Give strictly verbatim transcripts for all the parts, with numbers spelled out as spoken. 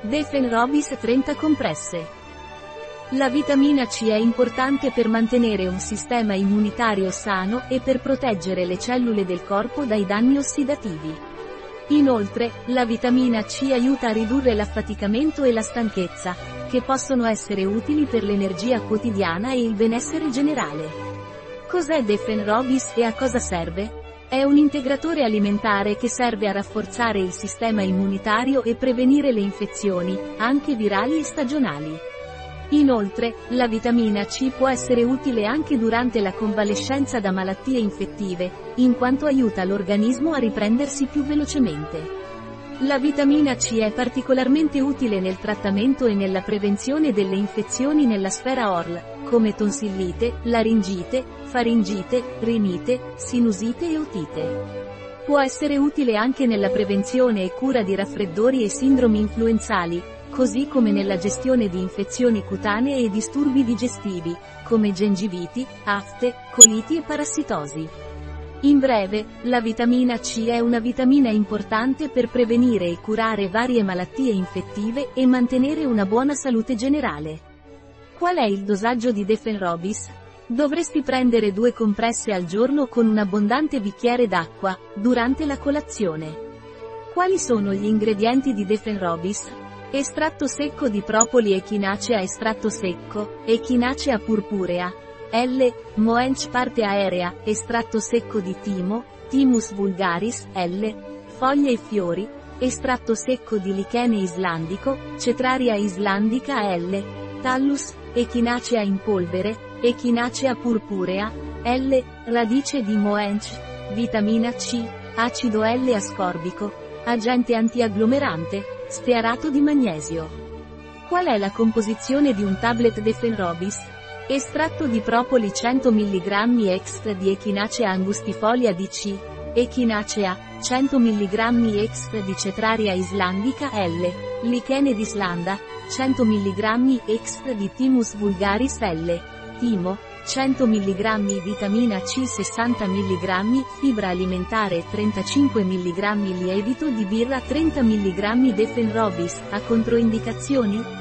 Defenrobis trenta compresse. La vitamina C è importante per mantenere un sistema immunitario sano e per proteggere le cellule del corpo dai danni ossidativi. Inoltre, la vitamina C aiuta a ridurre l'affaticamento e la stanchezza, che possono essere utili per l'energia quotidiana e il benessere generale. Cos'è Defenrobis e a cosa serve? È un integratore alimentare che serve a rafforzare il sistema immunitario e prevenire le infezioni, anche virali e stagionali. Inoltre, la vitamina C può essere utile anche durante la convalescenza da malattie infettive, in quanto aiuta l'organismo a riprendersi più velocemente. La vitamina C è particolarmente utile nel trattamento e nella prevenzione delle infezioni nella sfera O R L, come tonsillite, laringite, faringite, rinite, sinusite e otite. Può essere utile anche nella prevenzione e cura di raffreddori e sindromi influenzali, così come nella gestione di infezioni cutanee e disturbi digestivi, come gengiviti, afte, coliti e parassitosi. In breve, la vitamina C è una vitamina importante per prevenire e curare varie malattie infettive e mantenere una buona salute generale. Qual è il dosaggio di Defenrobis? Dovresti prendere due compresse al giorno con un abbondante bicchiere d'acqua, durante la colazione. Quali sono gli ingredienti di Defenrobis? Estratto secco di propoli e echinacea estratto secco, echinacea purpurea, L. Moench parte aerea, estratto secco di timo, Thymus vulgaris, L. Foglie e fiori, estratto secco di lichene islandico, Cetraria islandica L. Tallus, echinacea in polvere, echinacea purpurea, L. Radice di Moench, vitamina C, acido L ascorbico, agente antiagglomerante, stearato di magnesio. Qual è la composizione di un tablet Defenrobis? Estratto di propoli cento milligrammi extra di echinacea angustifolia D C, echinacea, cento milligrammi extra di cetraria islandica L, lichene d'Islanda, cento milligrammi extra di Thymus vulgaris L, timo, cento milligrammi vitamina C sessanta milligrammi fibra alimentare trentacinque milligrammi lievito di birra trenta milligrammi Defenrobis, ha controindicazioni?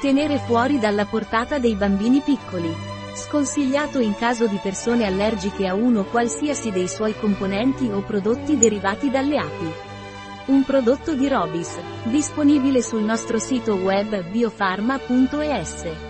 Tenere fuori dalla portata dei bambini piccoli. Sconsigliato in caso di persone allergiche a uno o qualsiasi dei suoi componenti o prodotti derivati dalle api. Un prodotto di Robis, disponibile sul nostro sito web biofarma punto e s.